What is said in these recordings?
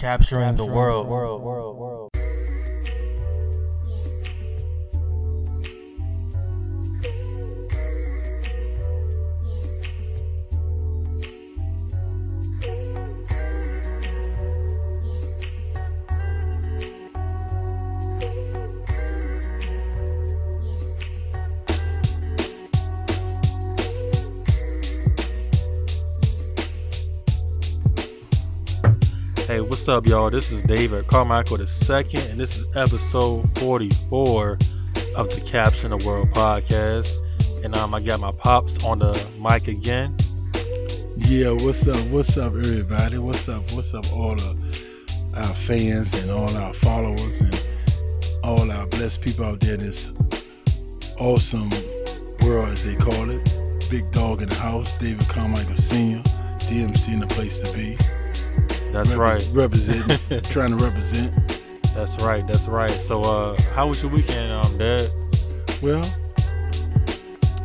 Capturing the world. Hey, what's up, y'all? This is David Carmichael II, and this is episode 44 of the Caps in the World podcast. And I got my pops on the mic again. Yeah, what's up? What's up, everybody? What's up? What's up, all our fans and all our followers and all our blessed people out there in this awesome world, as they call it. Big dog in the house, David Carmichael Senior, DMC in the place to be. That's right. Representing, trying to represent. That's right. So, how was your weekend, Dad? Well,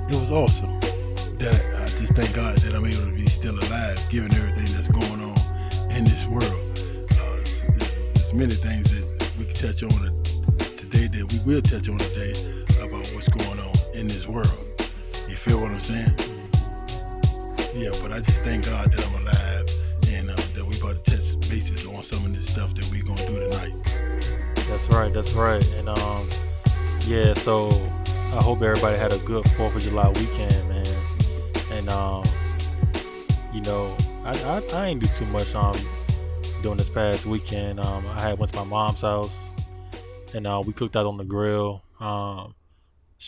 it was awesome. That I just thank God that I'm able to be still alive, given everything that's going on in this world. There's many things that we can touch on today that we will touch on today about what's going on in this world. You feel what I'm saying? Yeah, but I just thank God that I'm alive. That we about to test basis on some of this stuff that we gonna do tonight. That's right. And yeah, so I hope everybody had a good 4th of July weekend, man. And you know, I ain't do too much during this past weekend. I went to my mom's house, and we cooked out on the grill.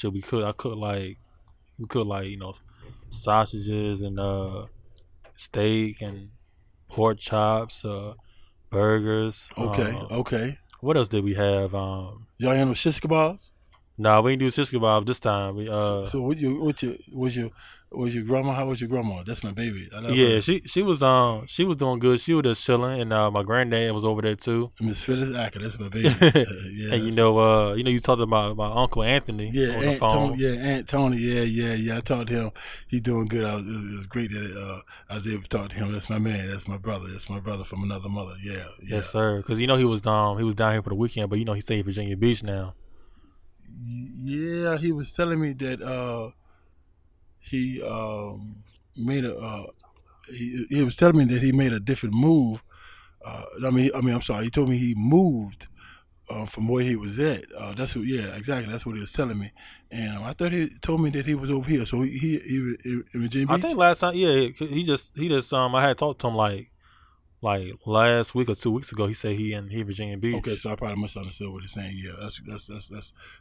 We cooked like sausages and steak and pork chops, burgers. Okay. What else did we have? Y'all handle shish kebabs? No, we didn't do shish kebabs this time. We So was your grandma? How was your grandma? That's my baby. I love her. She was doing good. She was just chilling, and my granddad was over there too. Miss Phyllis Acker, that's my baby. Yeah, and you talked about my uncle Anthony. Yeah, on the phone. Aunt Tony. Yeah. I talked to him. He's doing good. It was great that I was able to talk to him. That's my man. That's my brother. That's my brother from another mother. Yeah. Yes, sir. Because he was down here for the weekend, but he's staying in Virginia Beach now. Yeah, he was telling me that he made a different move. He told me he moved from where he was at. That's what he was telling me. And I thought he told me that he was over here. So he in Virginia Beach? I think last time, yeah, he just I had talked to him like last week or 2 weeks ago. He said he in Virginia Beach. Okay, so I probably misunderstood what he's saying. Yeah,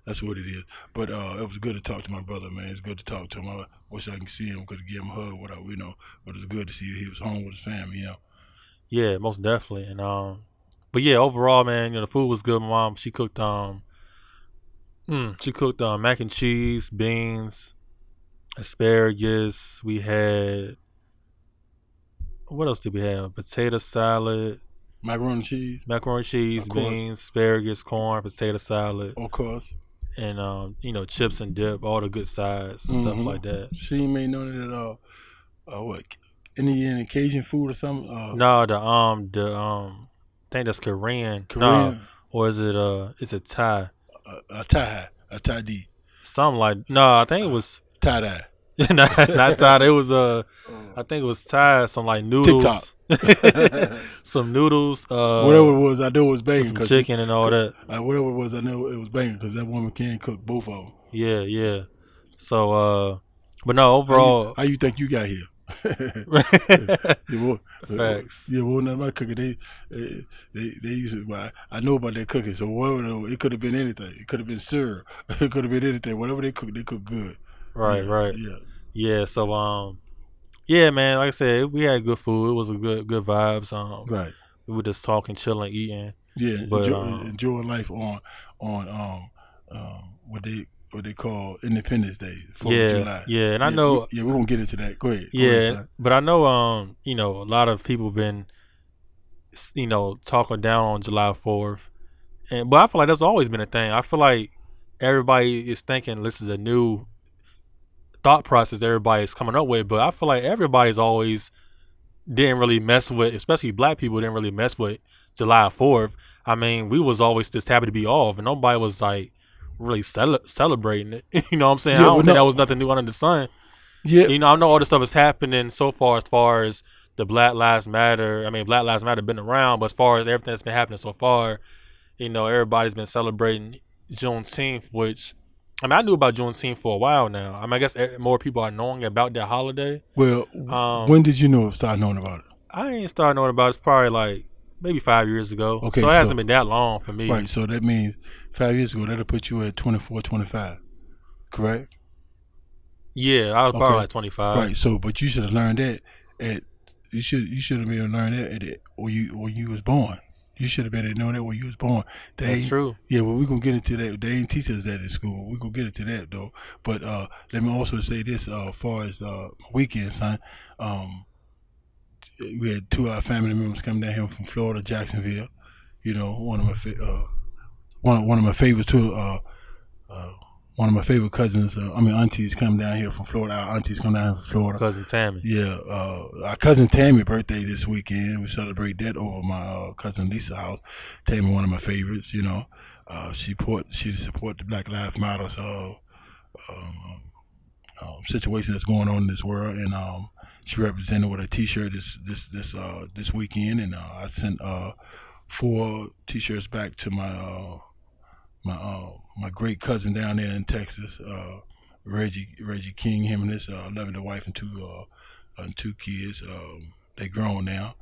that's what it is. But it was good to talk to my brother, man. It's good to talk to him. I wish I could see him, could give him a hug, whatever, but it was good to see he was home with his family, Yeah, most definitely. And but yeah, overall, man, the food was good. My mom, she cooked mac and cheese, beans, asparagus. We had, what else did we have? Potato salad, macaroni and cheese, beans, asparagus, corn, potato salad, of course, and chips and dip, all the good sides and stuff like that. She made none of that what, Indian and Cajun food or something? No, the I think that's Korean. No, or is it it's a Thai? A Thai D. Something like, no, I think it was Thai dye. Not Thai. It was I think it was Thai. Some like noodles, some noodles. Whatever it was, I knew it was banging. Some chicken and all that. Whatever it was, I knew it was banging because that woman can cook both of them. Yeah. So, but no, overall, how you think you got here? Facts. Yeah, well, not my cooking. They used to. Well, I know about their cooking. So whatever, it could have been anything. It could have been syrup. It could have been anything. Whatever they cook good. Right. Yeah. So, yeah, man. Like I said, we had good food. It was a good vibes. Right. We were just talking, chilling, eating. Yeah, but enjoying life on what they call Independence Day, 4th of July. Yeah, and I know. We won't get into that. Go ahead. Yeah, but I know. A lot of people been, talking down on July 4th, but I feel like that's always been a thing. I feel like everybody is thinking this is a new thought process everybody's coming up with, but I feel like everybody's always didn't really mess with, especially black people didn't really mess with July 4th, I mean, we was always just happy to be off, and nobody was like really celebrating it. You know what I'm saying? Yeah, I don't think that was nothing new under the sun. Yeah, you know, I know all this stuff is happening so far as the Black Lives Matter. I mean, Black Lives Matter been around, but as far as everything that's been happening so far, you know, everybody's been celebrating Juneteenth, which, I mean, I knew about Juneteenth for a while now. I mean, I guess more people are knowing about that holiday. Well, when did you start knowing about it? I ain't started knowing about it. It's probably like maybe 5 years ago. Okay, so it hasn't been that long for me. Right, so that means 5 years ago, that'll put you at 24, 25, correct? Yeah, I was probably like 25. Right, so, but you should have learned that at, you should have been able to learn that at, when you was born. You should have been known that when you was born. That's true. Yeah, well, we're going to get into that. They ain't teach us that in school. We're going to get into that, though. But let me also say this, as far as weekend, son. We had two of our family members come down here from Florida, Jacksonville. You know, one of my favorites, too. One of my favorite cousins, aunties come down here from Florida. Our aunties come down here from Florida. Cousin Tammy. Yeah. Our cousin Tammy's birthday this weekend. We celebrate that over my cousin Lisa's house. Tammy, one of my favorites, you know. She support the Black Lives Matter situation that's going on in this world. And she represented with a T-shirt this weekend. And I sent 4 T-shirts back to my... my great cousin down there in Texas, Reggie King, him and his lovely wife and two kids. They grown now.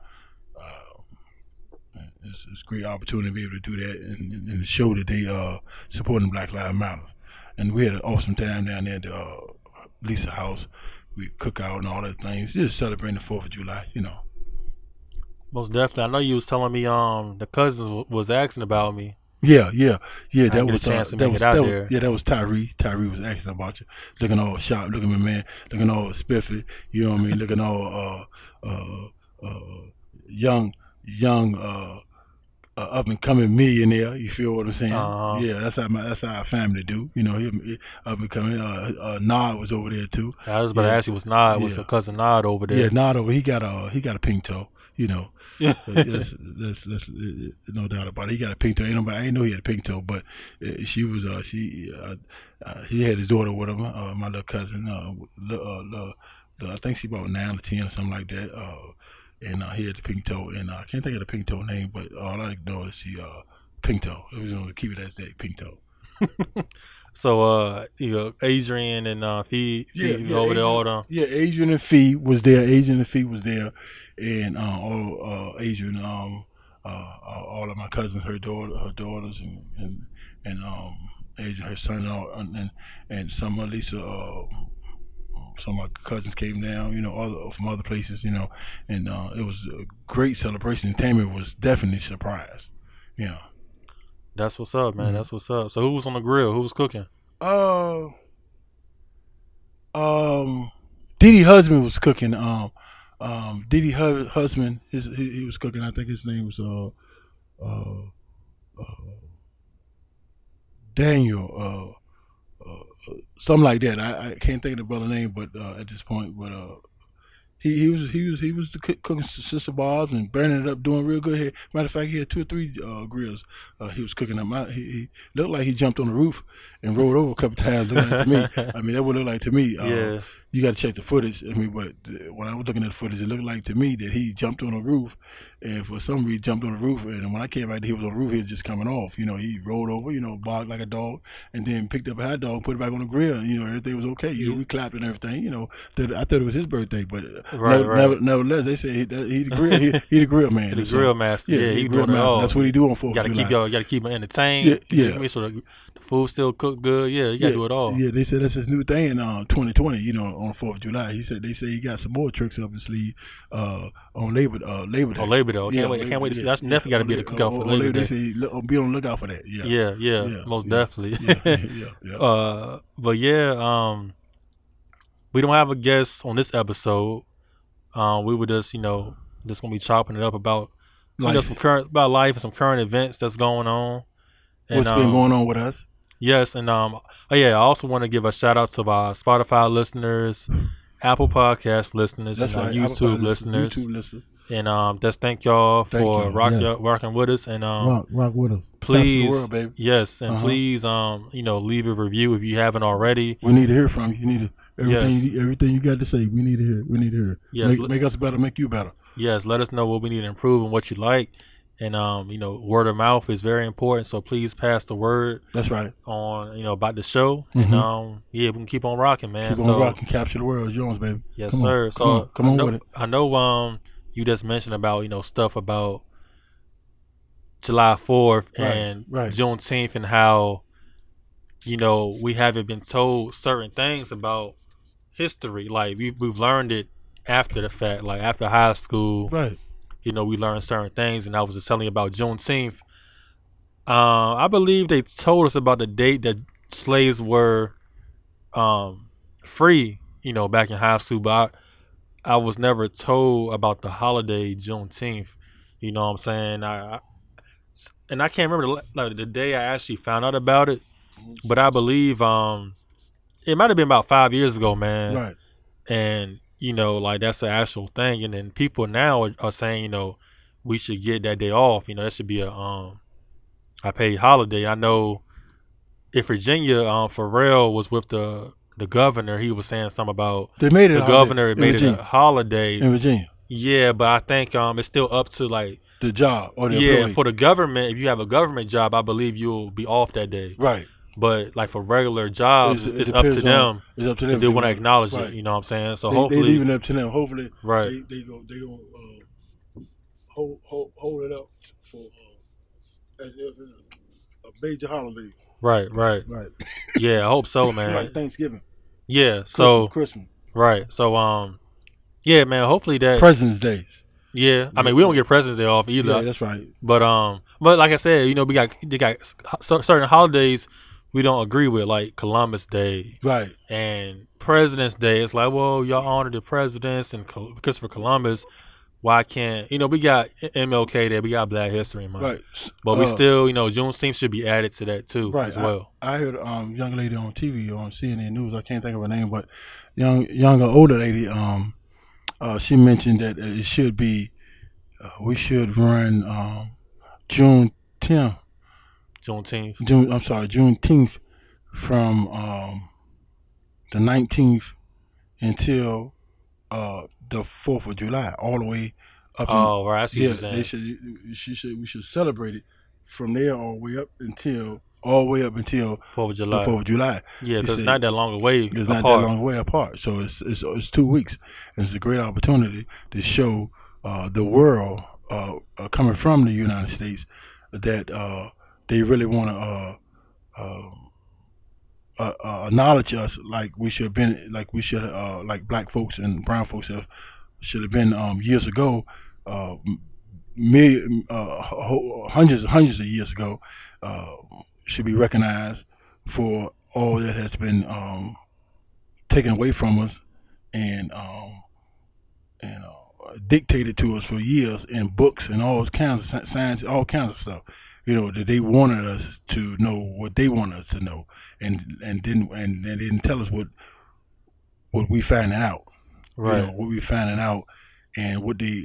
It's a great opportunity to be able to do that and to show that they supporting Black Lives Matter. And we had an awesome time down there at the Lisa house. We cook out and all that things, just celebrating the 4th of July, you know. Most definitely. I know you was telling me the cousins was asking about me. Yeah. That was Tyree. Tyree was asking about you, looking all sharp, looking my man, looking all spiffy. You know what I mean? Looking all young, up and coming millionaire. You feel what I'm saying? Uh-huh. Yeah, that's how our family do. You know, he up and coming. Nod was over there too. I was about to ask you, was Nod? Yeah. Was your cousin Nod over there? Yeah, Nod over. He got a pink toe. You know, that's no doubt about it. He got a pink toe. I didn't know he had a pink toe, but she was he had his daughter with him, my little cousin. I think she about 9 or 10 or something like that. And he had the pink toe, and I can't think of the pink toe name, but all I know is she pink toe. It was going to keep it as that pink toe. So Adrian and Fee over there all down. Yeah, Adrian and Fee was there. And Adrian, all of my cousins, her daughters, and Adrian, her son, and some of Lisa, some of my cousins came down, you know, from other places, you know, and it was a great celebration. Tammy was definitely surprised, you know. That's what's up, man. Mm-hmm. That's what's up. So who was on the grill? Who was cooking? Diddy's husband was cooking. Diddy's husband, he was cooking. I think his name was Daniel, something like that. I can't think of the brother's name, but at this point, but He was cooking Sister Bob's and burning it up, doing real good. Here, matter of fact, he had 2 or 3 grills. He was cooking them out. He looked like he jumped on the roof and rolled over a couple times. Looked like to me, I mean, that would look like to me. Yeah. You got to check the footage. I mean, but when I was looking at the footage, it looked like to me that he jumped on the roof, and for some reason jumped on the roof. And when I came back, he was on the roof. He was just coming off. You know, he rolled over. You know, barked like a dog, and then picked up a hot dog, put it back on the grill. And, you know, everything was okay. You know, we clapped and everything. You know, I thought it was his birthday, but. Right, Nevertheless, they say he the grill man. The grill master. Yeah, he grill master. That's what he do on 4th of July. Gotta keep him entertained. Make sure the food still cook good. Yeah, you gotta do it all. Yeah, they said that's his new thing in 2020, you know, on 4th of July. They say he got some more tricks up his sleeve on Labor Day. On Labor Day. I can't wait to see. That's definitely gotta be the cookout for Labor Day. They say be on the lookout for that. Yeah. Most definitely. But we don't have a guest on this episode. We were just gonna be chopping it up about about life and some current events that's going on. And, what's been going on with us? Yes, and I also want to give a shout out to our Spotify listeners, Apple Podcast listeners, and YouTube listeners. And just thank y'all for rocking with us, and rock with us. Please, world, baby. Yes, and please, leave a review if you haven't already. We need to hear from you. You need to, everything you got to say. We need to hear. We need to hear. Yes, make us better. Make you better. Yes, let us know what we need to improve and what you like. And word of mouth is very important. So please pass the word. That's right. On about the show, mm-hmm. and we can keep on rocking, man. Keep on rocking. Capture the world, Jones, baby. Yes, come sir. On. So come on with it. I know. You just mentioned about stuff about July 4th and Juneteenth and how we haven't been told certain things about history. Like we've learned it after the fact, like after high school. Right. We learned certain things, and I was just telling you about Juneteenth. I believe they told us about the date that slaves were free. Back in high school, but. I was never told about the holiday Juneteenth, you know what I'm saying? I can't remember the day I actually found out about it, but I believe it might have been about 5 years ago, man. Right. And that's the actual thing. And then people now are saying we should get that day off. That should be a paid holiday. I know if Virginia, Pharrell was with the governor, he was saying something about they made it. The governor made it a holiday in Virginia. Yeah, but I think it's still up to the job or the employee. For the government. If you have a government job, I believe you'll be off that day. Right. But for regular jobs, it's up to them. It's up to them. They want to acknowledge it. You know what I'm saying? So hopefully they leave it up to them. Hopefully, right? They gonna hold it up for as if it's a major holiday. Right. Yeah, I hope so, man. Like Thanksgiving. Yeah, so Christmas. Right. So yeah, man, hopefully that President's Day. Yeah. I mean, we don't get President's Day off either. Yeah, that's right. But but like I said, they got certain holidays we don't agree with, like Columbus Day. Right. And President's Day. It's like, well, y'all honor the presidents and Christopher Columbus. Why can't we got MLK Day, we got Black History Month, right? But we still Juneteenth should be added to that too, right? As well, I heard young lady on TV on CNN News. I can't think of her name, but older lady. She mentioned that it should be we should run Juneteenth from the 19th until. The 4th of July, all the way up. Oh, right. I see what you're saying. We should celebrate it from there all the way up until 4th of July. The 4th of July. Yeah, because it's not that long away. It's not that long way apart. So it's 2 weeks. It's a great opportunity to show the world coming from the United States that they really want to. Acknowledge us like black folks and brown folks should have been years ago, hundreds of years ago, should be recognized for all that has been taken away from us and dictated to us for years in books and all kinds of science, all kinds of stuff. That they wanted us to know what they wanted us to know, and they didn't tell us what we finding out, right? What we finding out, and what they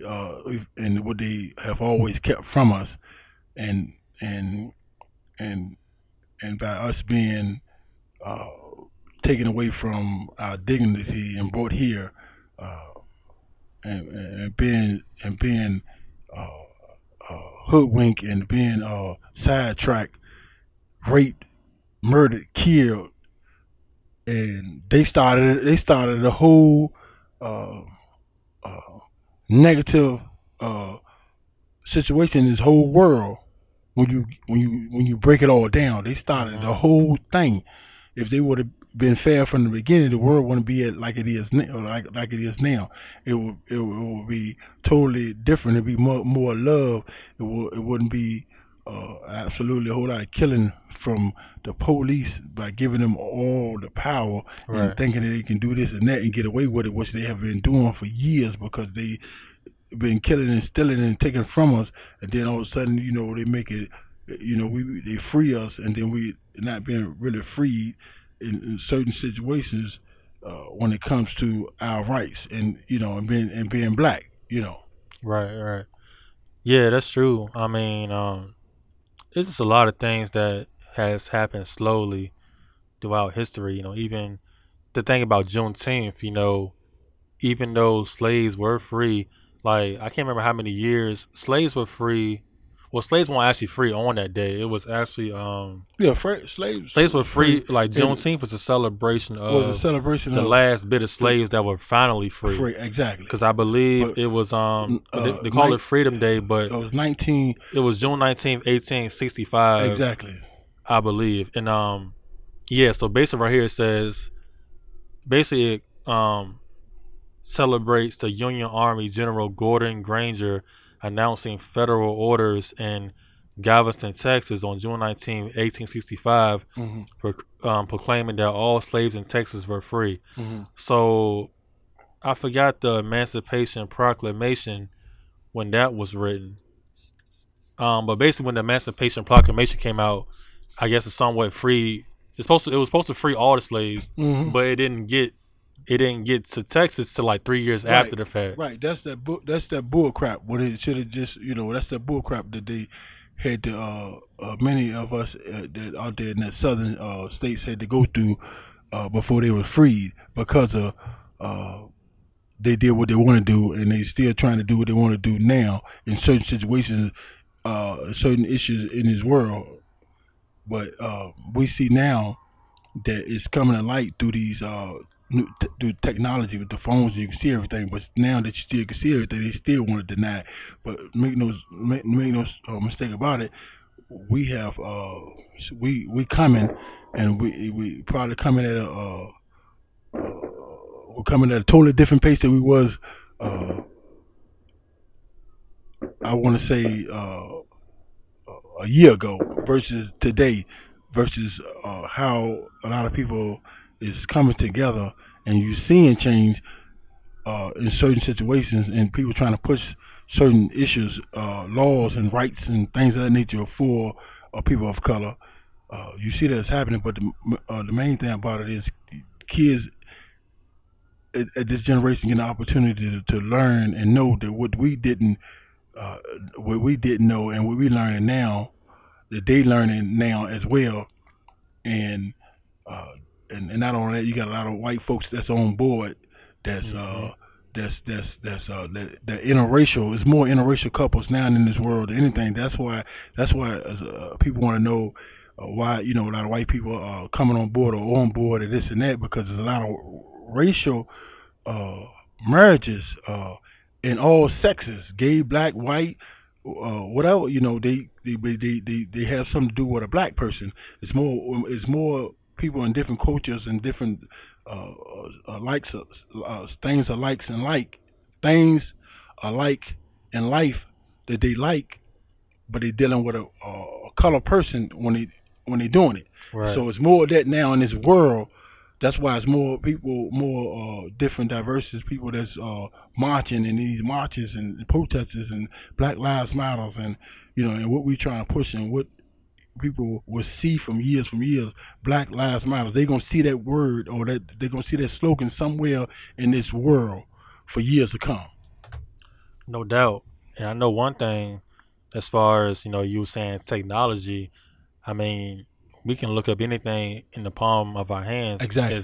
have always kept from us, and by us being taken away from our dignity and brought here, and being. Hoodwinked and being sidetracked, raped, murdered, killed, and they started a whole negative situation in this whole world. When you break it all down, they started the whole thing. If they would have been fair from the beginning, the world wouldn't be like it is now. It would be totally different. It'd be more love. It wouldn't be absolutely a whole lot of killing from the police by giving them all the power and thinking that they can do this and that and get away with it, which they have been doing for years because they've been killing and stealing and taking from us. And then all of a sudden, they make it. They free us, and then we not being really freed in certain situations when it comes to our rights, and being black. Right. Yeah, that's true. I mean, it's just a lot of things that has happened slowly throughout history. You know, even the thing about Juneteenth, you know, even though slaves were free, like, I can't remember how many years slaves were free. Well, slaves weren't actually free on that day. It was actually slaves were free. Like, Juneteenth was a celebration of the last bit of slaves that were finally free. Free, exactly. Because I believe it was they call it Freedom Day, but It was June 19th, 1865. Exactly, I believe. And yeah. So basically, right here it says, basically, celebrates the Union Army General Gordon Granger announcing federal orders in Galveston, Texas on June 19, 1865, proclaiming that all slaves in Texas were free. Mm-hmm. So I forgot the Emancipation Proclamation when that was written. But basically when the Emancipation Proclamation came out, I guess it's somewhat free. It was supposed to free all the slaves, but it didn't get to Texas till like 3 years after the fact. Right, that's that bull crap. What it should have just, you know, that's that bull crap that they had to many of us that out there in the southern states had to go through before they were freed, because of they did what they want to do, and they still trying to do what they want to do now in certain situations, certain issues in this world. But we see now that it's coming to light through these. New technology with the phones, you can see everything. But now that you still can see everything, they still want to deny it. But make no mistake about it, we have we coming, and we probably coming at a totally different pace than we was. I want to say a year ago versus today, versus how a lot of people. It's coming together, and you're seeing change in certain situations, and people trying to push certain issues, laws and rights and things of that nature for people of color. You see that it's happening, but the main thing about it is kids at this generation getting an opportunity to learn and know that what we didn't know and what we're learning now, that they learning now as well, And not only that, you got a lot of white folks that's on board. That's interracial. It's more interracial couples now in this world than anything. That's why people want to know why, you know, a lot of white people are coming on board or on board and this and that, because there's a lot of racial marriages in all sexes, gay, black, white. Whatever, you know, they have something to do with a black person. It's more. People in different cultures and different things alike in life that they like, but they dealing with a color person when they doing it. Right. So it's more of that now in this world. That's why it's more people, more different diversities, people that's marching in these marches and protests and Black Lives Matter, and you know, and what we trying to push and what. People will see from years, Black Lives Matter. They're going to see that word, or that they're going to see that slogan somewhere in this world for years to come. No doubt. And I know one thing, as far as, you know, you were saying technology, I mean, we can look up anything in the palm of our hands. Exactly.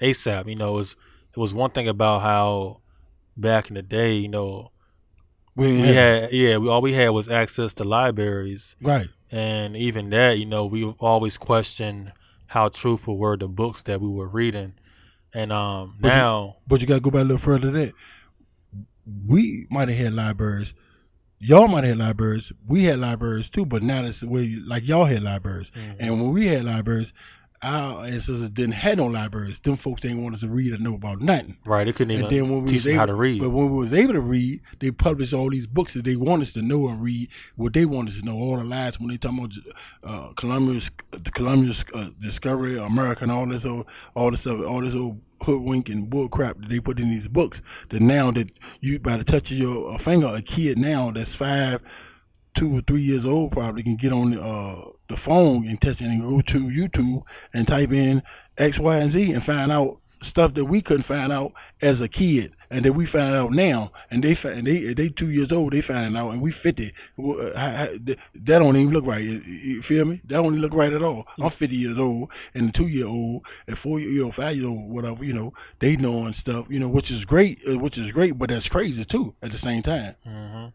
ASAP, you know, it was one thing about how back in the day, you know, all we had was access to libraries. Right. And even that, you know, we always questioned how truthful were the books that we were reading. And but you got to go back a little further than that. We might have had libraries. Y'all might have had libraries. We had libraries too, but now that's the way, like, y'all had libraries. Mm-hmm. And when we had libraries, our ancestors didn't have no libraries. Them folks didn't want us to read or know about nothing. Right, they couldn't even teach them how to read. But when we was able to read, they published all these books that they want us to know and read. What they want us to know, all the lies when they talk about Columbia's discovery, America, and all this old hoodwink and bull crap that they put in these books. That now that you, by the touch of your finger, a kid now that's 2 or 3 years old probably can get on the phone and touch it and go to YouTube and type in X, Y, and Z and find out stuff that we couldn't find out as a kid. and then we find out now, and they 2 years old, they finding out, and we 50. That don't even look right. You feel me? That don't look right at all. I'm 50 years old, and a 2 year old, and 4 year old, 5 year old, whatever. You know, they knowing stuff. You know, which is great, but that's crazy too at the same time. Mm-hmm.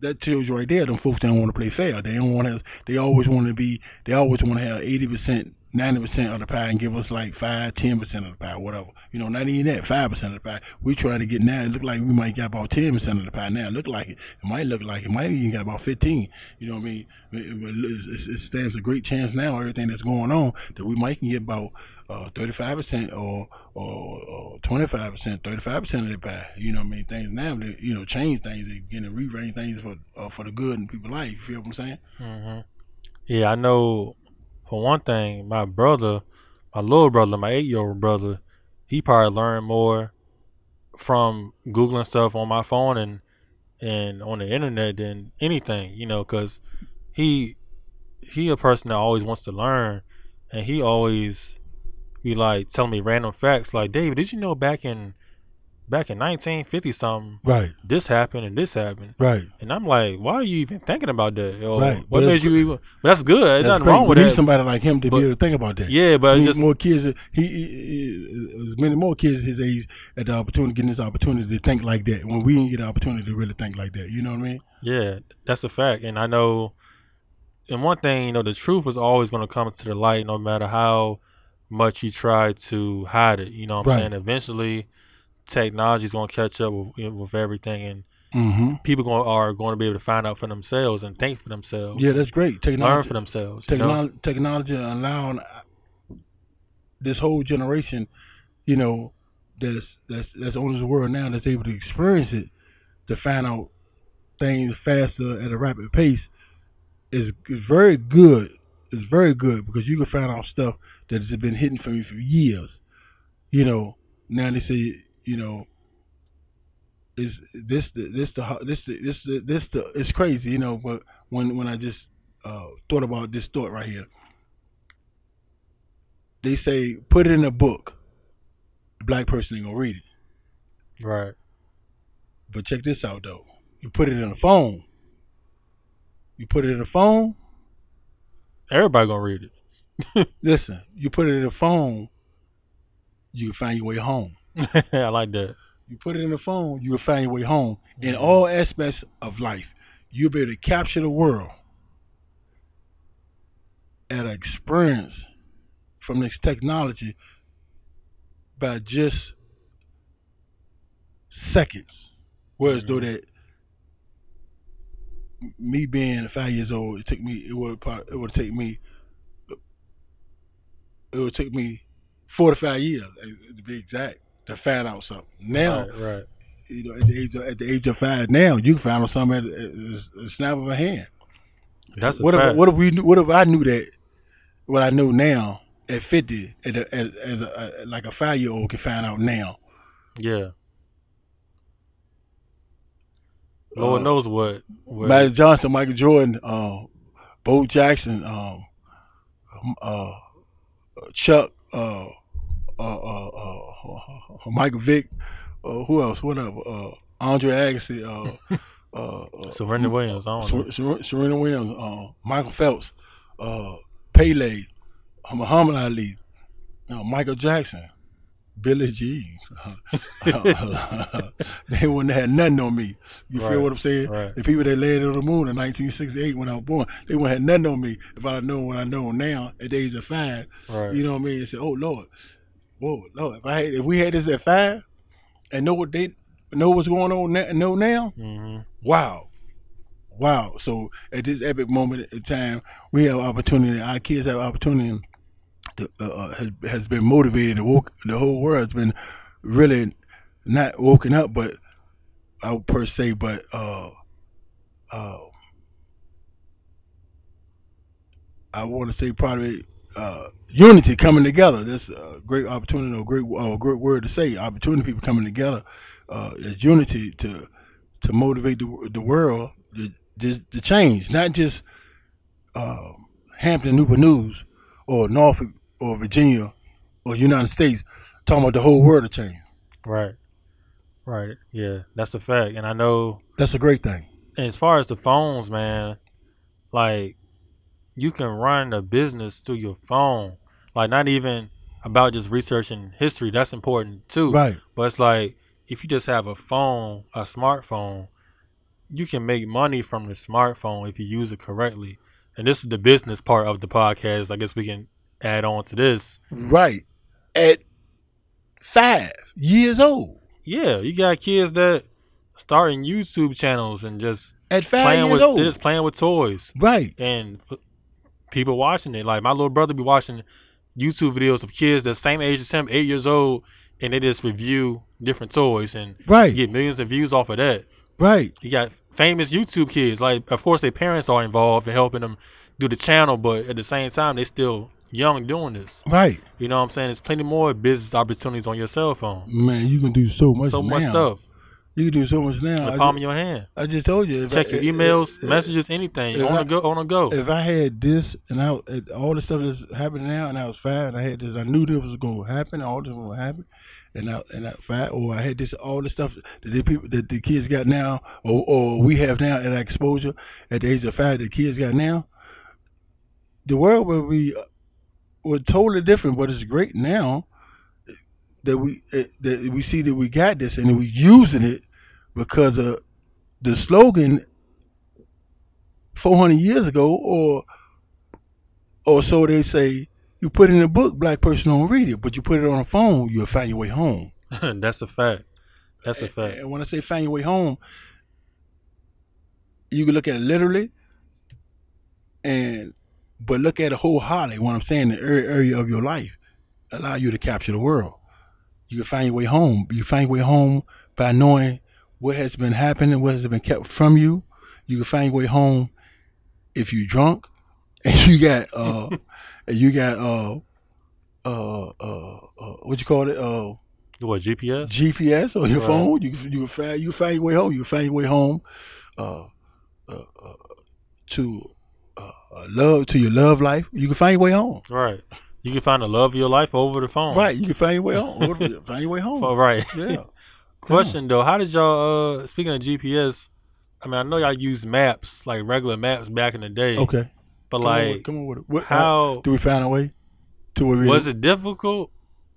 That tells you right there, them folks don't want to play fair. They don't want to. They always want to be. They always want to have 80%, 90% of the pie, and give us like 5-10% of the pie, whatever. You know, not even that, 5% of the pie. We trying to get now. It look like we might got about 10% of the pie now. Look like it. It might look like it. Might even got about 15. You know what I mean? It stands a great chance now. Everything that's going on, that we might can get about 35% or 25%, 35% of the pie. You know what I mean? Things now, they, you know, change things. They getting rearrange things for the good in people's life. You feel what I'm saying? Mm-hmm. Yeah, I know. For one thing, my 8-year-old brother, he probably learned more from Googling stuff on my phone and on the internet than anything, you know, because he a person that always wants to learn, and he always be like telling me random facts like, David, did you know back in 1950 something, right, this happened, right? And I'm like, why are you even thinking about that? Yo, right. What made you even? But that's good. There's nothing wrong with that. We need somebody like him to be able to think about that. Yeah, but just more kids. As many more kids his age at the opportunity, getting this opportunity to think like that. When we didn't get the opportunity to really think like that, you know what I mean? Yeah, that's a fact. And I know, and one thing, you know, the truth is always going to come to the light, no matter how much you try to hide it. You know what I'm saying? Eventually, technology is going to catch up with everything, and people are going to be able to find out for themselves and think for themselves. Yeah, that's great. Technology, learn for themselves. Technology allowing this whole generation, you know, that's on this world now, that's able to experience it, to find out things faster at a rapid pace is very good. It's very good because you can find out stuff that has been hidden from you for years. You know, now they say, you know, it's crazy, you know. But when I just thought about this thought right here, they say put it in a book. The black person ain't gonna read it, right? But check this out though. You put it in a phone. Everybody gonna read it. Listen, you put it in a phone, you can find your way home. I like that. You put it in the phone, you'll find your way home. In all aspects of life, you'll be able to capture the world at an experience from this technology by just seconds. Whereas though that me being 5 years old, it would take me 4 to 5 years to be exact, to find out something. Now, right. You know, at the age of 5 now, you can find out something at a snap of a hand. That's what a fact. What if I knew that what I know now at 50 as a 5 year old can find out now? Yeah. Lord knows what. Magic Johnson, Michael Jordan, Bo Jackson, Chuck, Michael Vick, who else? Whatever. Andre Agassi, Serena Williams. Serena Williams. Michael Phelps, Pele, Muhammad Ali, Michael Jackson, Billie Jean. They wouldn't have had nothing on me. You feel what I'm saying? Right. The people that landed on the moon in 1968 when I was born, they wouldn't have nothing on me if I had known what I know now at the age of 5. Right. You know what I mean? And say, Lord, if we had this at 5 and know what's going on now, wow. So at this epic moment in time, we have opportunity. Our kids have opportunity. Has been motivated. The whole world has been really not woken up, but I want to say probably. Unity coming together. That's a great opportunity, or great word to say. Opportunity, people coming together as unity to motivate the world to change. Not just Hampton, Newport News, or Norfolk, or Virginia, or United States. Talking about the whole world to change. Right. Right. Yeah, that's a fact. And I know that's a great thing. And as far as the phones, man, like you can run a business through your phone. Like not even about just researching history. That's important too. Right. But it's like if you just have a phone, a smartphone, you can make money from the smartphone if you use it correctly. And this is the business part of the podcast. I guess we can add on to this. Right. At 5 years old. Yeah, you got kids that starting YouTube channels and just at 5 years old, they're just playing with toys. Right. And people watching it. Like my little brother be watching YouTube videos of kids the same age as him, 8 years old, and they just review different toys and right. get millions of views off of that. Right. You got famous YouTube kids. Like, of course, their parents are involved in helping them do the channel, but at the same time, they still young doing this. Right. You know what I'm saying? There's plenty more business opportunities on your cell phone. Man, you can do so much now. So much stuff. You can do so much now. The palm of your hand. I just told you. Check your emails, messages, anything. On the go. If I had this and all the stuff that's happening now and I was 5 and I had this, I knew this was going to happen. All this was going to happen. I had this, all the stuff that the kids got now, or we have now at our exposure at the age of 5, the kids got now. The world would be totally different, but it's great now that we see that we got this and we're using it because of the slogan 400 years ago, or so they say. You put it in a book, black person don't read it, but you put it on a phone, you'll find your way home. That's a fact. That's a fact. And when I say find your way home, you can look at it literally, but look at it wholeheartedly. What I'm saying, the area of your life allow you to capture the world. You can find your way home. You find your way home by knowing what has been happening, what has been kept from you. You can find your way home if you're drunk and you got... what you call it? What, GPS? GPS on your phone. You find your way home. You find your way home to your love life. You can find your way home. Right. You can find the love of your life over the phone. Right. You can find your way home. Find your way home. So, right. Yeah. Question though, how did y'all? Speaking of GPS, I mean, I know y'all used maps, like regular maps back in the day. Okay. But how do we find a way to where it difficult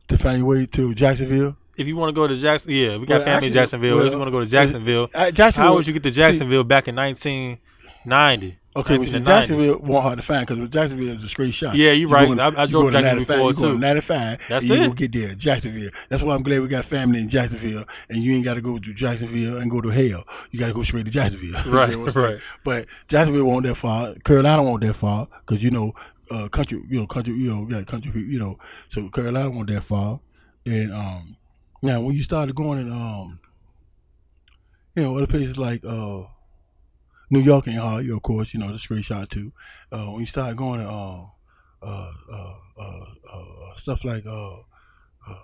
to find your way to Jacksonville? If you want to go to Jacksonville, yeah, we got family in Jacksonville. If you want to go to Jacksonville, how would you get to Jacksonville back in 1990? Okay, well, see, Jacksonville wasn't hard to find because Jacksonville is a straight shot. Yeah, you're right. I drove Jacksonville before too. You go to 95. That's it. You will get there, Jacksonville. That's why I'm glad we got family in Jacksonville, and you ain't got to go to Jacksonville and go to hell. You got to go straight to Jacksonville. Right, you know what I'm saying? But Jacksonville won't that far. Carolina won't that far because country people. So Carolina won't that far. And now when you started going in, other places like New York ain't hard, of course, the straight shot too. When you start going to stuff like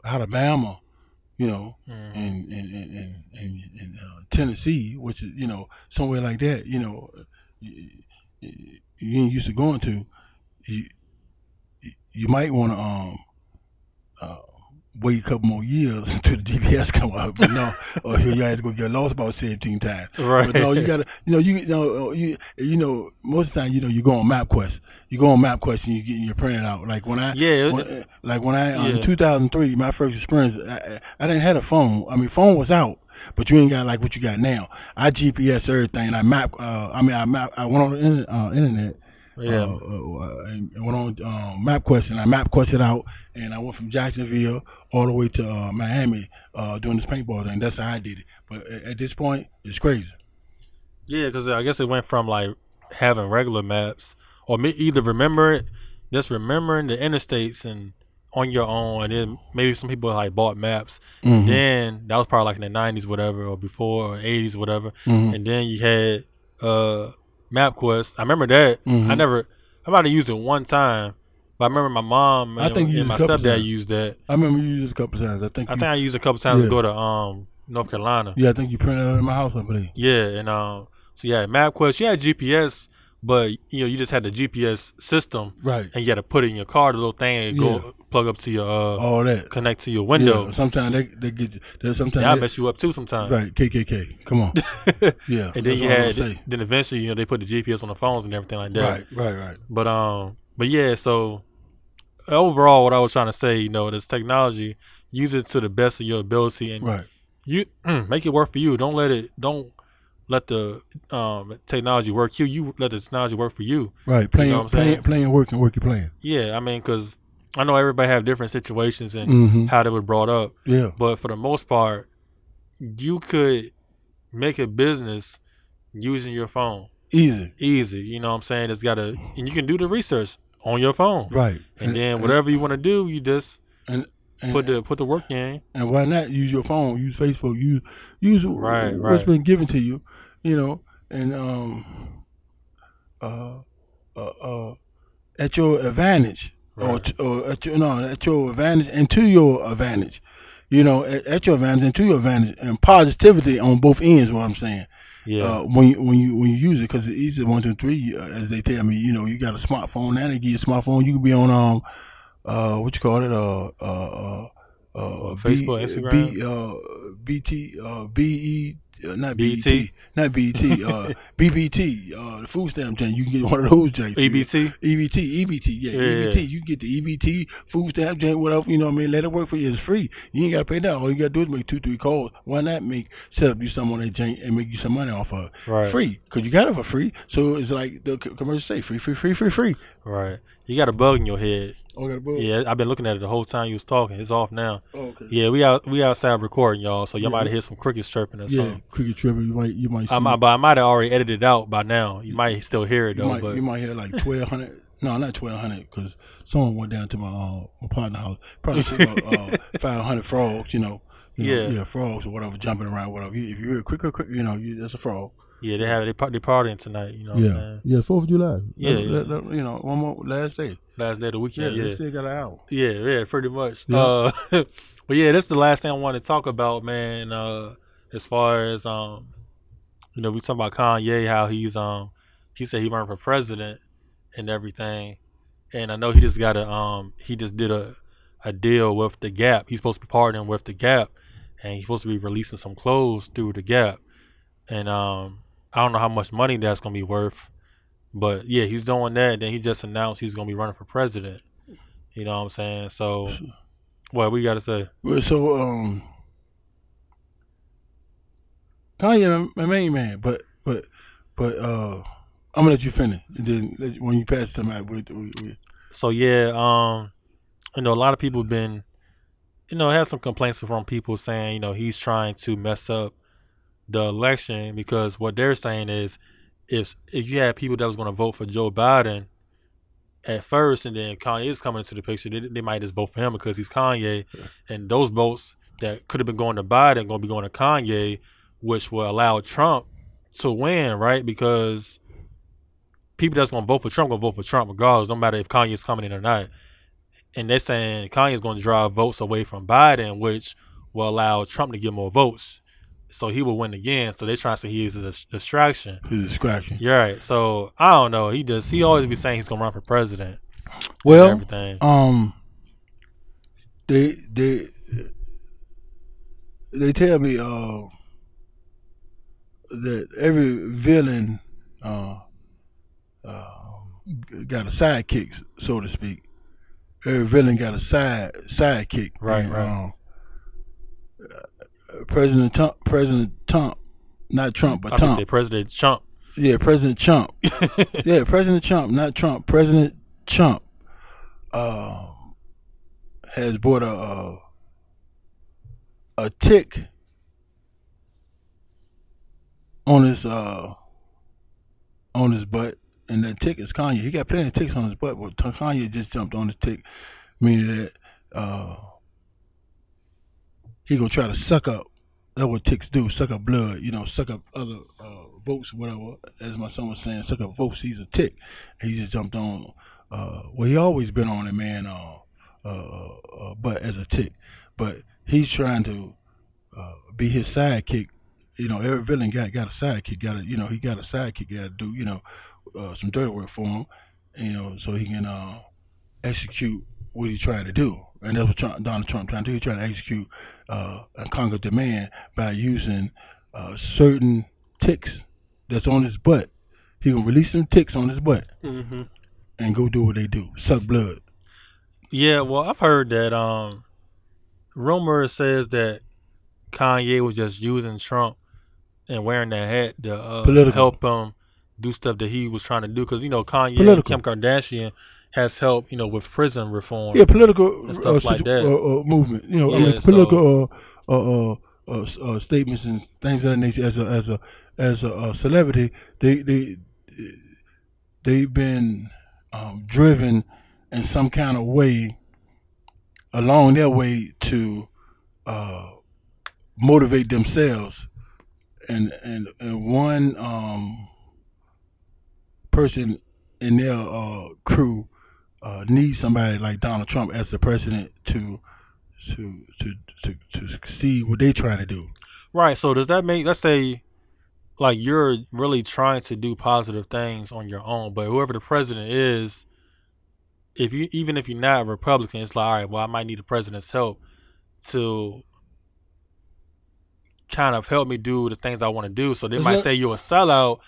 Alabama, and Tennessee, which is somewhere like that, you ain't used to going to, you might want to wait a couple more years until the GPS come out, but no, or your ass gonna get lost about 17 times. Right. But no, you gotta, most of the time, you go on MapQuest. You go on MapQuest and you get your printed out. Like when I, in 2003, my first experience, I didn't have a phone. I mean, phone was out, but you ain't got like what you got now. I GPS everything. I went on the internet. Yeah, I went on MapQuest and I MapQuested out, and I went from Jacksonville all the way to Miami doing this paintball thing. That's how I did it. But at this point, it's crazy. Yeah, because I guess it went from like having regular maps or remembering the interstates and on your own, and then maybe some people like bought maps. Mm-hmm. And then that was probably like in the 90s, whatever, or before, or 80s, whatever. Mm-hmm. And then you had MapQuest. I remember that. Mm-hmm. I might have used it one time, but I remember my mom and my stepdad used that. I remember you used it a couple times. I think I used it a couple times to go to North Carolina. Yeah, I think you printed it out in my house, I believe. Yeah, and so yeah, MapQuest. She had GPS, but you know, you just had the GPS system, right? And you had to put it in your car, the little thing, and go plug up to your all that, connect to your window. Yeah. Sometimes they get you. Sometimes I mess you up too. Sometimes, right? KKK, come on. Yeah, and then you had then eventually, you know, they put the GPS on the phones and everything like that. Right. But yeah, so overall, what I was trying to say, you know, this technology, use it to the best of your ability, and you make it work for you. Don't let the technology work you. You let the technology work for you. Right. Playing, work, and work your plan. Yeah, I mean, because I know everybody have different situations and how they were brought up. Yeah. But for the most part, you could make a business using your phone. Easy. You know what I'm saying? It's got to, and you can do the research on your phone. Right. And then whatever you want to do, you just put the work in. And why not use your phone? Use Facebook. Use what's been given to you. You know, and at your advantage, at your advantage and to your advantage. You know, at your advantage and to your advantage, and positivity on both ends. What I'm saying. Yeah. When you use it, because it's easy 1, 2, 3, as they tell me. You know, you got a smartphone now. They give you a smartphone. You can be on Facebook, Instagram, BBT, the food stamp thing. You can get one of those things. EBT. You get the EBT food stamp thing, whatever, you know what I mean? Let it work for you. It's free. You ain't gotta pay that. All you gotta do is make 2-3 calls. Why not set up you something on that thing and make you some money off of it? Right. Free, cause you got it for free. So it's like the commercial say, free. Right. You got a bug in your head. Oh, got a bug. Yeah, I've been looking at it the whole time you was talking. It's off now. Oh, okay. Yeah, we outside recording, y'all. So y'all might hear some crickets chirping or something. Yeah, cricket chirping. You might. But I might have already edited it out by now. You might still hear it though. You might hear like 1,200. No, not 1,200, because someone went down to my partner house. Probably 500 frogs. You know, frogs or whatever jumping around, whatever. If you hear a cricket, you know that's a frog. Yeah, they partying tonight, you know what I'm saying? Yeah, 4th of July. Yeah, you know, one more, last day. Last day of the weekend, yeah. They still got an hour. Yeah, pretty much. Yeah. But yeah, that's the last thing I want to talk about, man, as far as, you know, we talking about Kanye, how he's, he said he ran for president and everything, and I know he just got he just did a deal with the Gap. He's supposed to be partnering with the Gap, and he's supposed to be releasing some clothes through the Gap, and, I don't know how much money that's going to be worth, but yeah, he's doing that. Then he just announced he's going to be running for president. You know what I'm saying? So, what we got to say? So, Kanye, my main man, but I'm going to let you finish. Then when you pass them out, so yeah, you know, a lot of people have been, you know, had some complaints from people saying, you know, he's trying to mess up the election, because what they're saying is if you had people that was going to vote for Joe Biden at first and then Kanye is coming into the picture, they might just vote for him because he's Kanye, and those votes that could have been going to Biden going to be going to Kanye, which will allow Trump to win, right? Because people that's going to vote for Trump going to vote for Trump regardless, no matter if Kanye's coming in or not. And they're saying Kanye's going to drive votes away from Biden, which will allow Trump to get more votes. So he will win again. So they're trying to say he is a distraction. He's a distraction. You're right. So I don't know. He always be saying he's gonna run for president. Well, everything. They tell me that every villain got a sidekick, so to speak. Every villain got a sidekick. Right. And, President Trump. Yeah, President Trump. Yeah, President Trump, not Trump. President Trump has bought a tick on his butt, and that tick is Kanye. He got plenty of ticks on his butt, but Kanye just jumped on the tick, meaning that he gonna try to suck up. That's what ticks do. Suck up blood. You know, suck up other votes, whatever. As my son was saying, suck up votes. He's a tick. And he just jumped on. Well, he always been on it, man. But as a tick, but he's trying to be his sidekick. You know, every villain got a sidekick. Got a, you know, he got a sidekick. Got to do, you know, some dirt work for him, you know, so he can execute what he's trying to do. And that's what Donald Trump trying to do. He's trying to execute and conquer demand by using certain ticks that's on his butt. He gonna release some ticks on his butt and go do what they do, suck blood. Yeah, well, I've heard that rumor says that Kanye was just using Trump and wearing that hat to help him do stuff that he was trying to do. Because, you know, Kanye and Kim Kardashian has helped, you know, with prison reform. Yeah, political and stuff like that. Movement. You know, yeah, I mean, political statements and things of that nature. As a celebrity, they've been driven in some kind of way along their way to motivate themselves. And one person in their crew needs somebody like Donald Trump as the president to see what they're trying to do. Right. So does that make, let's say, like, you're really trying to do positive things on your own, but whoever the president is, even if you're not a Republican, it's like, all right, well, I might need the president's help to kind of help me do the things I want to do. So they might say you're a sellout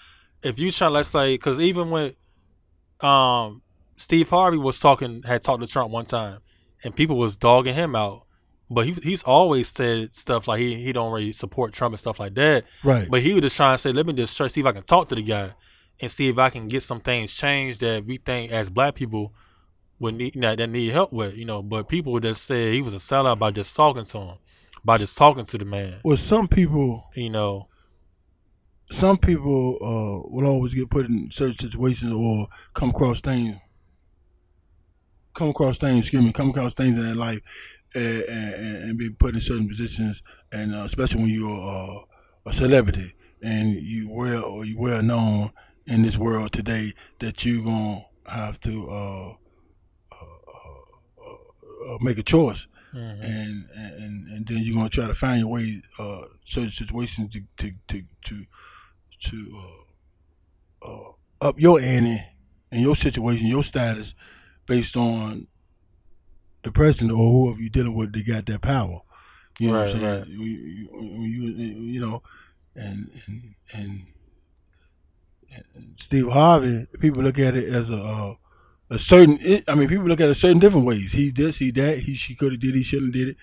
if you try. Let's say, because even when Steve Harvey had talked to Trump one time, and people was dogging him out. But he's always said stuff like he don't really support Trump and stuff like that. Right. But he was just trying to say, let me just try to see if I can talk to the guy and see if I can get some things changed that we think as black people would need, you know, that need help with, you know. But people just said he was a sellout by just talking to him, by just talking to the man. Well, some people, you know, will always get put in certain situations or come across things in their life. And be put in certain positions, and especially when you're a celebrity and you well known in this world today, that you're gonna have to make a choice, and then you're gonna try to find your way certain situations to up your ante and your situation, your status, based on the president or whoever you're dealing with, they got that power. You know what I'm saying? Right. You know, and Steve Harvey, people look at it as a certain. I mean, people look at it certain different ways. He this, he that, she could have did it, he shouldn't have did it,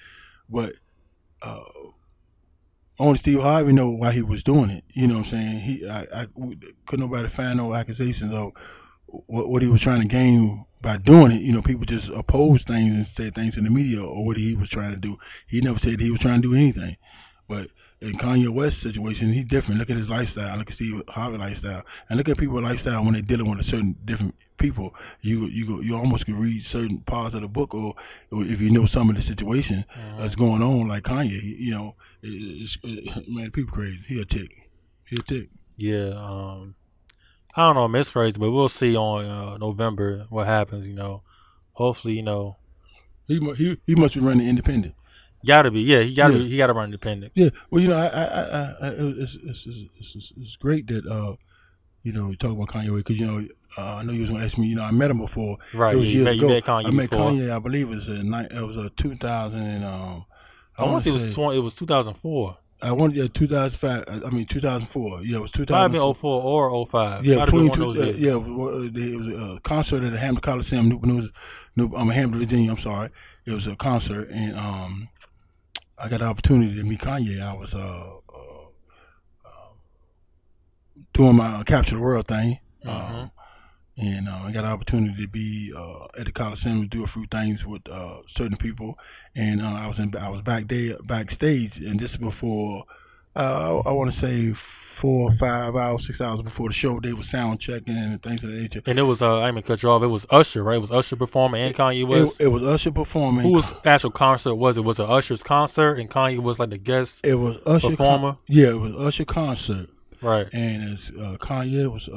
but only Steve Harvey know why he was doing it. You know what I'm saying? I could nobody find no accusations of what he was trying to gain by doing it. You know, people just opposed things and said things in the media or what he was trying to do. He never said he was trying to do anything. But in Kanye West's situation, he's different. Look at his lifestyle. Look at Steve Harvey's lifestyle, and look at people's lifestyle when they're dealing with a certain different people. You almost can read certain parts of the book, or if you know some of the situation that's going on, like Kanye. You know, man, people crazy. He a tick. Yeah. I don't know, Miss Crazy, but we'll see on November what happens. You know, hopefully, you know, he must be running independent. Gotta be, yeah. He gotta run independent. Yeah. Well, you know, I it's great that you know, you talk about Kanye, because, you know, I know you was gonna ask me. You know, I met him before. Right. It was years ago. I met Kanye. I believe it was a 2000. And, I want to say it was 2004. I wanted 2005. I mean 2004. Yeah, it was 2004. Probably 04 or 05. Yeah, it was a concert at the Hampton Coliseum, Hampton, Virginia. I'm sorry, it was a concert, and I got the opportunity to meet Kanye. I was doing my Capture the World thing, and I got the opportunity to be at the Coliseum to do a few things with certain people, and I was backstage, and this is before I want to say 6 hours before the show. They were sound checking and things of that nature. And it was I didn't cut you off. It was Usher, right? It was Usher performing and Kanye West. It was Usher performing. Whose actual concert was it? Was it Usher's concert and Kanye was like the guest? It was Usher performer. It was Usher concert, right? And it's Kanye was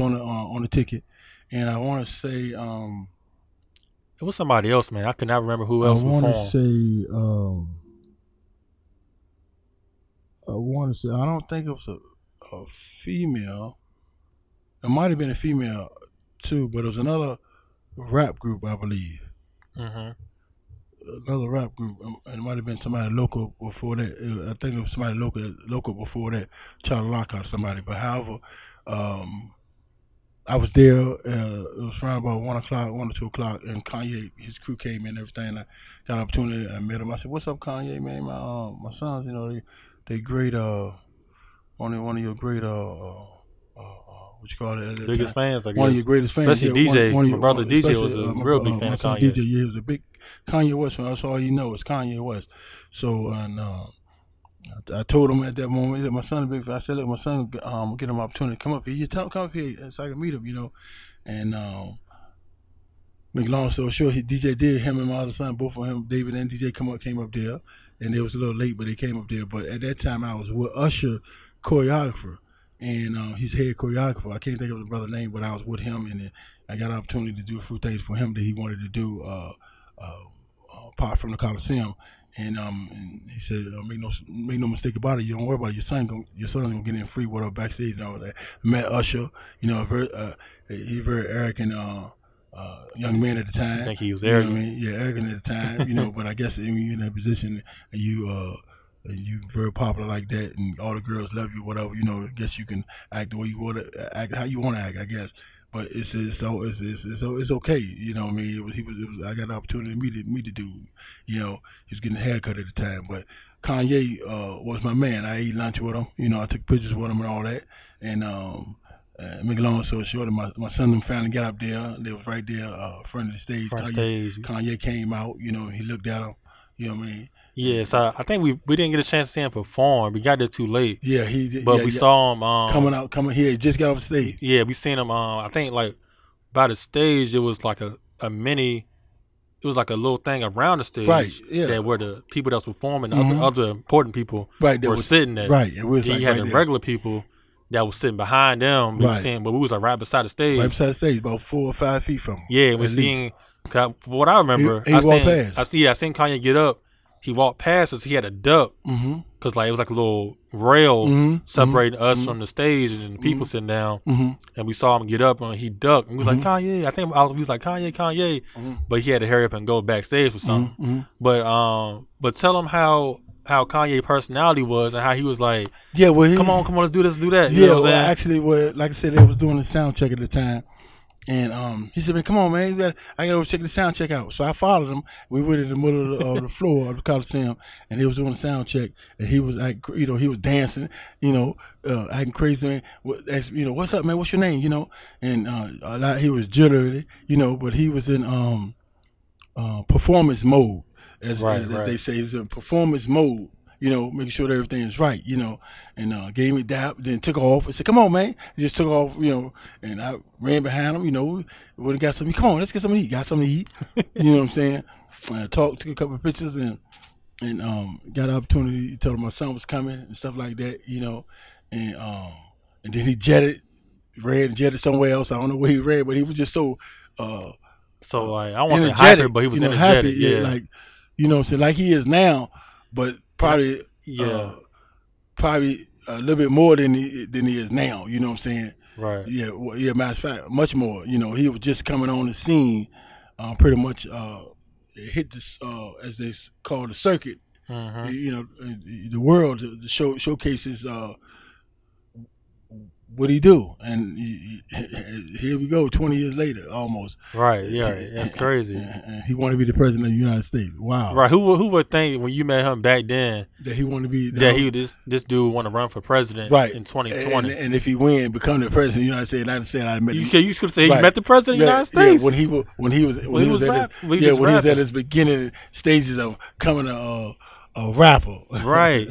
on the ticket, and I want to say it was somebody else, man. I could not remember who else. I don't think it was a female. It might have been a female too, but it was another rap group, I believe. Another rap group, and it might have been somebody local before that. I think it was somebody local before that, trying to lock out somebody. But however, I was there. It was around about 1 or 2 o'clock, and Kanye, his crew came in and everything. And I got an opportunity, I met him. I said, "What's up, Kanye, man? My my sons, you know, they great. One of your great what you call it? Biggest fans, I guess. One of your greatest fans, especially DJ. My brother DJ was a real big fan of Kanye. DJ, yeah, he was a big Kanye West fan. That's all you know is Kanye West. So and I told him at that moment that my son, big fan. I said, look, my son, get him an opportunity to come up here. You tell him come up here so I can meet him, you know. And make long story short, DJ did. Him and my other son, both of him, David and DJ, came up there, and it was a little late, but they came up there. But at that time, I was with Usher, choreographer. And he's head choreographer. I can't think of the brother's name, but I was with him, and I got an opportunity to do a few things for him that he wanted to do, apart from the Coliseum. And he said, make no mistake about it. You don't worry about it. Your son's gonna get in free with her backstage and all that. Met Usher. You know, he's very arrogant young man at the time. I think he was arrogant. You know what I mean? Yeah, arrogant at the time. You know, but I guess when you're in that position, you very popular like that, and all the girls love you, whatever, you know, I guess you can act the way you want to act, how you want to act, I guess. But it's okay, you know what I mean? I got an opportunity to meet the dude, you know. He was getting a haircut at the time, but Kanye was my man. I ate lunch with him, you know, I took pictures with him and all that. And make a long story short, my son finally got up there. They was right there, front of the stage. Kanye came out, you know, he looked at him, you know what I mean? Yeah, so I think we didn't get a chance to see him perform. We got there too late. Yeah, he did. But we saw him coming here. He just got off stage. Yeah, we seen him. I think like by the stage, it was like a mini. It was like a little thing around the stage, right? Yeah, that where the people that was performing, other important people, right, were sitting there. Right, it was. He had the regular people that was sitting behind them. We were seeing, but we was like right beside the stage. Right beside the stage, about 4 or 5 feet from him. Yeah, we seen. For what I remember, I seen Kanye get up. He walked past us. He had a duck because like it was like a little rail separating us from the stage and the people sitting down. And we saw him get up and he ducked. And we was like, Kanye. I think we was like, Kanye. But he had to hurry up and go backstage or something. But tell him how Kanye personality was and how he was like, yeah, well, come on, let's do this, do that. You know what I'm saying? Actually, like I said, they was doing the sound check at the time. And he said, man, come on, man. I gotta go check the sound check out. So I followed him. We went in the middle of the floor of the Coliseum, and he was doing the sound check. And he was, he was dancing, you know, acting crazy, man. What's up, man? What's your name? You know, and he was jittery, you know, but he was in performance mode, as they say. He's in performance mode. You know, making sure that everything is right, you know, and gave me dap, then took off. I said, come on, man. He just took off, you know, and I ran behind him, you know, went and got something. Come on, let's get something to eat. Got something to eat. You know what I'm saying? I talked, took a couple of pictures, and got an opportunity to tell him my son was coming and stuff like that, you know. And then he jetted somewhere else. I don't know where he ran, but he was just so I want to say hyper, but he was energetic. Happy, yeah. Like, you know what I'm saying? Like he is now, but probably a little bit more than he is now. You know what I'm saying? Right. Yeah. Well, yeah. Matter of fact, much more. You know, he was just coming on the scene, pretty much hit this as they call the circuit. You know, the world to showcases what he do, and here we go, 20 years later, almost. Right. Yeah, that's crazy. And he wanted to be the president of the United States. Wow. Right. Who would think when you met him back then that he wanted to be this dude want to run for president? Right. In 2020, and if he win, become the president of the United States. I'd say I met. You could say he met the president of the United States when he was at his beginning stages of becoming a rapper. Right.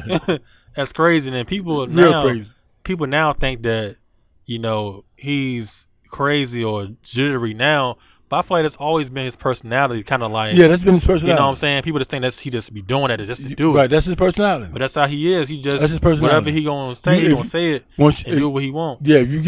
That's crazy. And people now. Real crazy. People now think that, you know, he's crazy or jittery now, but I feel like that's always been his personality, kind of like. Yeah, that's been his personality. You know what I'm saying? People just think that he just be doing it just to do it. Right, that's his personality. But that's how he is. He just, that's his personality. Whatever he going to say, he going to say it and do what he want. Yeah, if you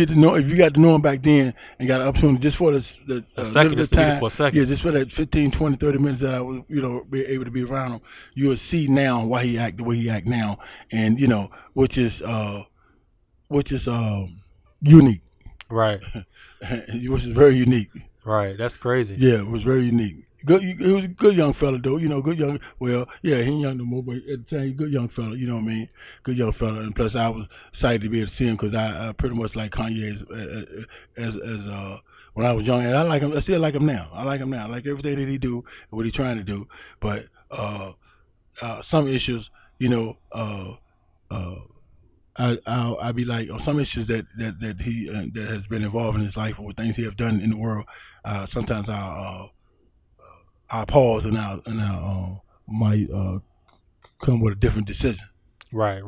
got to know him back then and got an opportunity just for a second. Yeah, just for that 15, 20, 30 minutes that I was, you know, be able to be around him, you will see now why he act the way he act now. And, you know, which is unique. Right. It was very unique. Right. That's crazy. Yeah, it was very unique. Good, he was a good young fella, though. You know, good young. Well, yeah, he ain't young no more, but at the time, he good young fella. You know what I mean? Good young fella. And plus, I was excited to be able to see him because I pretty much like Kanye as when I was young, and I like him. I still like him now. I like him now. I like everything that he do and what he's trying to do. But some issues, you know, I be like on some issues that he that has been involved in his life or things he have done in the world. Sometimes I pause and I might come with a different decision. Right.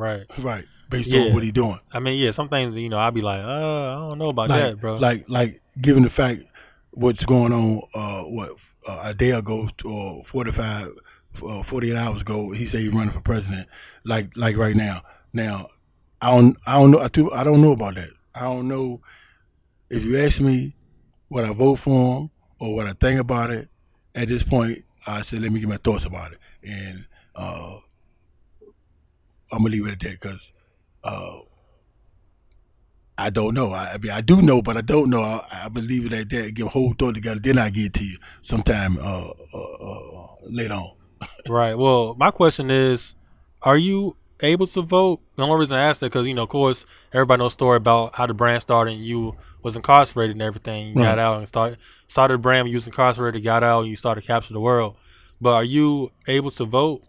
Based on what he doing. I mean, yeah, some things, you know, I be like, I don't know about that, bro. Like given the fact what's going on, a day ago or 48 hours ago, he said he's running for president. Like right now. Now, I don't know. I don't know about that. I don't know if you ask me what I vote for him or what I think about it. At this point, I said, let me get my thoughts about it. And I'm going to leave it at that because I don't know. I mean, I do know, but I don't know. I believe it at that. Give a whole thought together. Then I get to you sometime later on. Right. Well, my question is, are you able to vote? The only reason I asked that because, you know, of course, everybody knows the story about how the brand started and you was incarcerated and everything. You got out and started a brand. You was incarcerated, got out, and you started Caps in the World. But are you able to vote?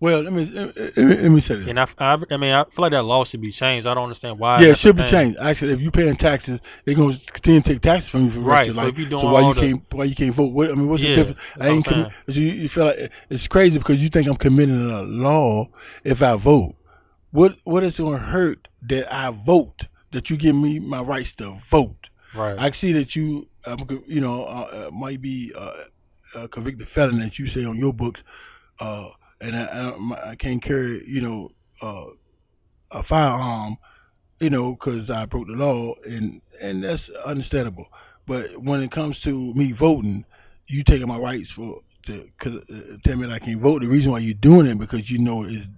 Well, let me say this. And I feel like that law should be changed. I don't understand why. Yeah, it should be changed. Actually, if you're paying taxes, they're going to continue to take taxes from you for the rest of your life. If you're doing why you can't vote? What, I mean, what's the difference? You feel like it's crazy because you think I'm committing a law if I vote. What is going to hurt that I vote? That you give me my rights to vote. Right. I see that you, you know, might be a convicted felon that you say on your books, and I can't carry, you know, a firearm, you know, because I broke the law, and that's understandable. But when it comes to me voting, you taking my rights tell me that I can't vote. The reason why you're doing it because you know it's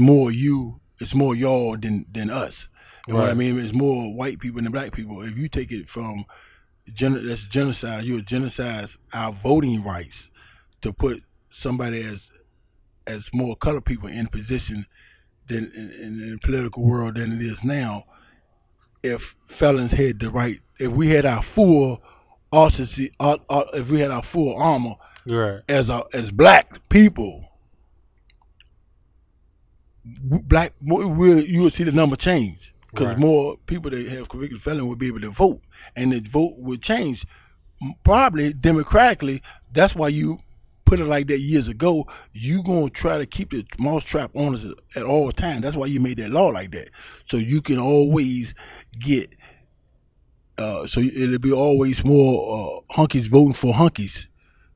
more you, it's more y'all than us. You know what I mean? It's more white people than black people. If you take it from that's genocide, you would genocide our voting rights to put somebody as more colored people in position than in the political world than it is now. If felons had the right, if we had our full arsenal, if we had our full armor as black people, you would see the number change. Because more people that have convicted felon would be able to vote, and the vote would change, probably democratically. That's why you put it like that years ago. You gonna try to keep the mousetrap on us at all times. That's why you made that law like that, so you can always get. So it'll be always more hunkies voting for hunkies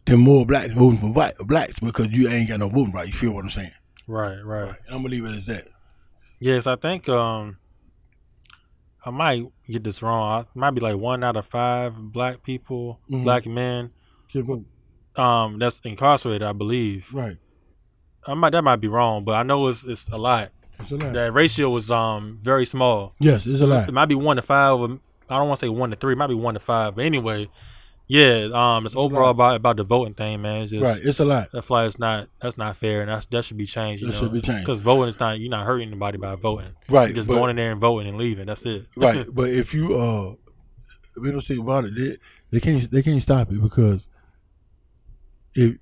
than more blacks voting for blacks because you ain't got no voting right. You feel what I'm saying? Right. And I'm gonna leave it as that. Yes, I think. I might get this wrong. I might be like 1 out of 5 black people, black men, that's incarcerated, I believe. Right. That might be wrong, but I know it's a lot. It's a lot. That ratio was very small. Yes, it's a lot. It might be 1 to 5. Or I don't want to say 1 to 3. It might be 1 to 5. But anyway, yeah. It's overall about the voting thing, man. It's just, it's a lot. That's why that's not fair, and that should be changed. It should be changed because voting is you're not hurting anybody by voting. Right. You're just going in there and voting and leaving. That's it. Right. But if you we don't see about it, they can't stop it because if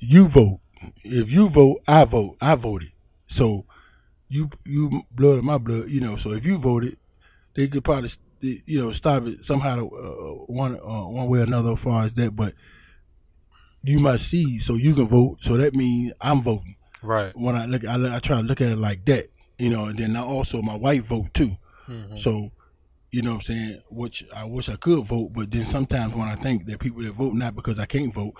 you vote, I vote. I voted. So you blood of my blood, you know. So if you voted, they could probably. You know, stop it somehow one way or another as far as that, but you might see, so you can vote, so that means I'm voting. Right. When I try to look at it like that, you know, and then I also my wife vote too. Mm-hmm. So, you know what I'm saying, which I wish I could vote, but then sometimes when I think that people that vote, not because I can't vote,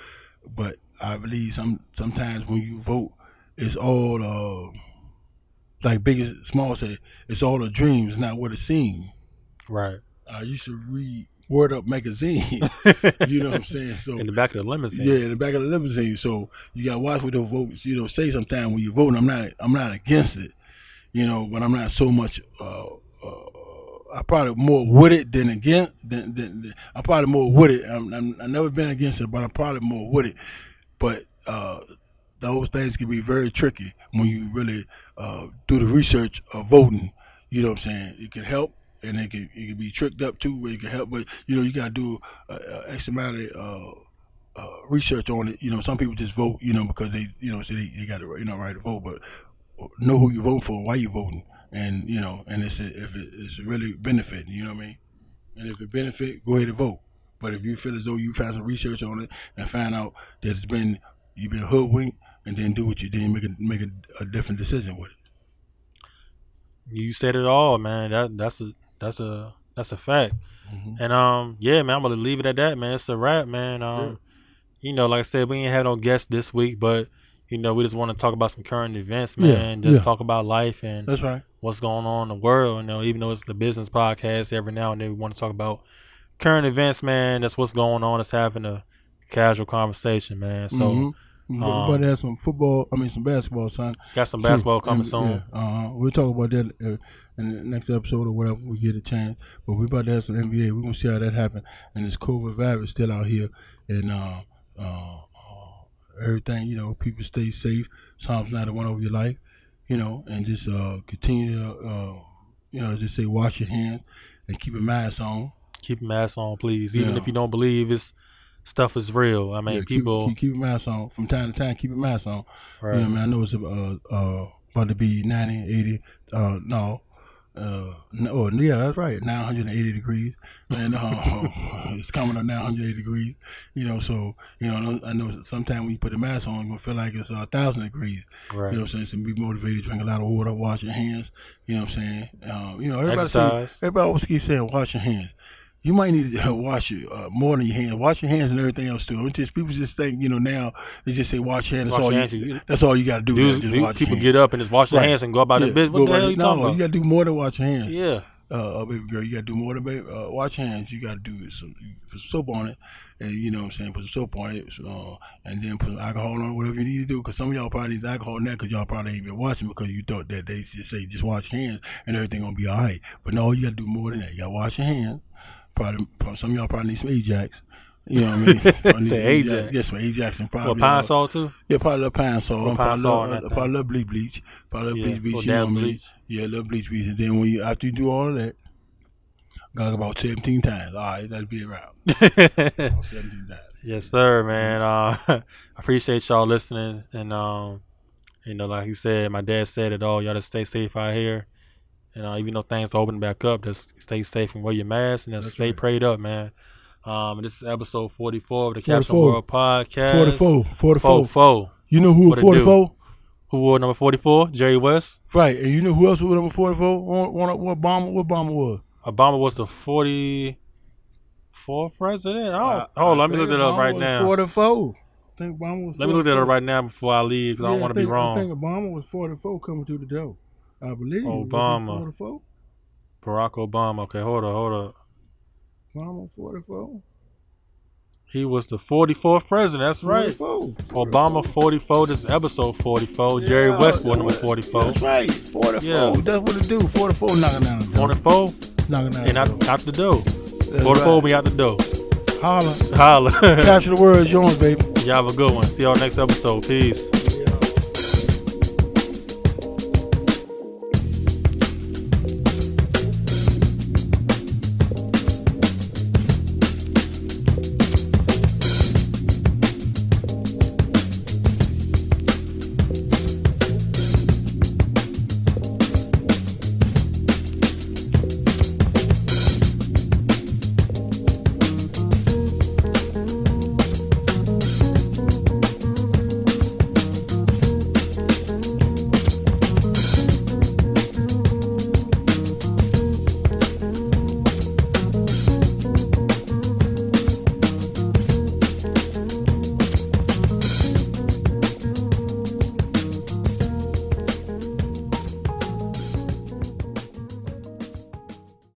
but I believe sometimes when you vote, it's all, like Big as Small said, it's all a dream, it's not what it seems. Right. I used to read Word Up magazine. You know what I'm saying? So in the back of the limousine. Yeah, in the back of the limousine. So you gotta watch what the votes, you know, say sometimes when you vote. I'm not against it, you know, but I'm not so much I'm probably more with it than against. I'm probably more with it. I've never been against it, but I'm probably more with it. But those things can be very tricky when you really do the research of voting. You know what I'm saying? It can help, and it can be tricked up too, where it can help. But you know, you gotta do X amount of research on it. You know, some people just vote, you know, because they, you know, say they got the right to vote, but know who you vote for, why you voting. And, you know, and if it's really benefiting, you know what I mean? And if it benefit, go ahead and vote. But if you feel as though you found some research on it and find out that it's been, you've been hoodwinked, and then do what you did, make a different decision with it. You said it all, man. That's a fact. Mm-hmm. And, yeah, man, I'm going to leave it at that, man. It's a wrap, man. Yeah. You know, like I said, we ain't have no guests this week, but, you know, we just want to talk about some current events, man. Yeah, Talk about life and that's right. What's going on in the world. You know, even though it's the business podcast, every now and then we want to talk about current events, man. That's what's going on. It's having a casual conversation, man. So, mm-hmm. Everybody has some football. I mean, some basketball, son. Got some basketball coming soon. Yeah, we'll talk about that in the next episode or whatever we get a chance. But we're about to have some NBA. We're gonna see how that happens. And this COVID virus still out here, and everything, you know, people stay safe. Psalms 91 over your life, you know, and just continue to, you know, just say wash your hands and keep a mask on. Keep a mask on, please. Even if you don't believe stuff is real. I mean, people. Keep a mask on. From time to time, keep a mask on. Right. You know what I mean? I know it's about to be 90, 80, yeah, that's right, 980 degrees, and it's coming up 980 degrees, you know, so, you know, I know sometimes when you put a mask on, it's going to feel like it's 1,000 degrees, right. You know what I'm saying, so be motivated, drink a lot of water, wash your hands, you know what I'm saying, you know, everybody always keeps saying wash your hands. You might need to wash it more than your hands. Wash your hands and everything else too. People just think, you know, now they just say wash your hands. That's all you got to do. People get up and just wash their hands and go about their business. What the hell are you talking about? You got to do more than wash your hands. Yeah. Baby girl, you got to do more than wash your hands. You got to do some, put some soap on it. And you know what I'm saying? Put some soap on it. And then put some alcohol on it, whatever you need to do. Because some of y'all probably need alcohol now because y'all probably ain't been watching because you thought that they just say just wash your hands and everything going to be all right. But no, you got to do more than that. You got to wash your hands. Some of y'all probably need some Ajax. You know what I mean? Say Ajax. Yes, some Ajax and probably pine salt too. Yeah, probably a little pine salt. Probably a little bleach. Probably a little bleach. You know what I mean? Yeah, a little bleach. And then when you after you do all that, got about 17 times. All right, that'll be around. 17 times. Yes, sir, man. I appreciate y'all listening, and you know, like he said, my dad said it all. Y'all just stay safe out here. And even though things are opening back up, just stay safe and wear your mask and just stay prayed up, man. And this is episode 44 of the Caps in the World podcast. 44. You know who was 44? Who wore number 44? Jerry West. Right. And you know who else was number 44? What Obama was? Obama was the 44th president. Let me look it up right now. 44. I think Obama was 44. Let me look it up right now before I leave because I don't want to be wrong. I think Obama was 44 coming through the door. I believe Obama. 44. Barack Obama. Okay, hold up. Obama 44. He was the 44th president. That's 44. Right. 44. Obama 44. This is episode 44. Yeah, Jerry West was number 44. That's right. 44. Yeah. That's what it do. 44 knocking down the door. 44 knocking down and out the door. That's 44 right. We out the door. Holla. Capture the world is yours, baby. Y'all have a good one. See y'all next episode. Peace.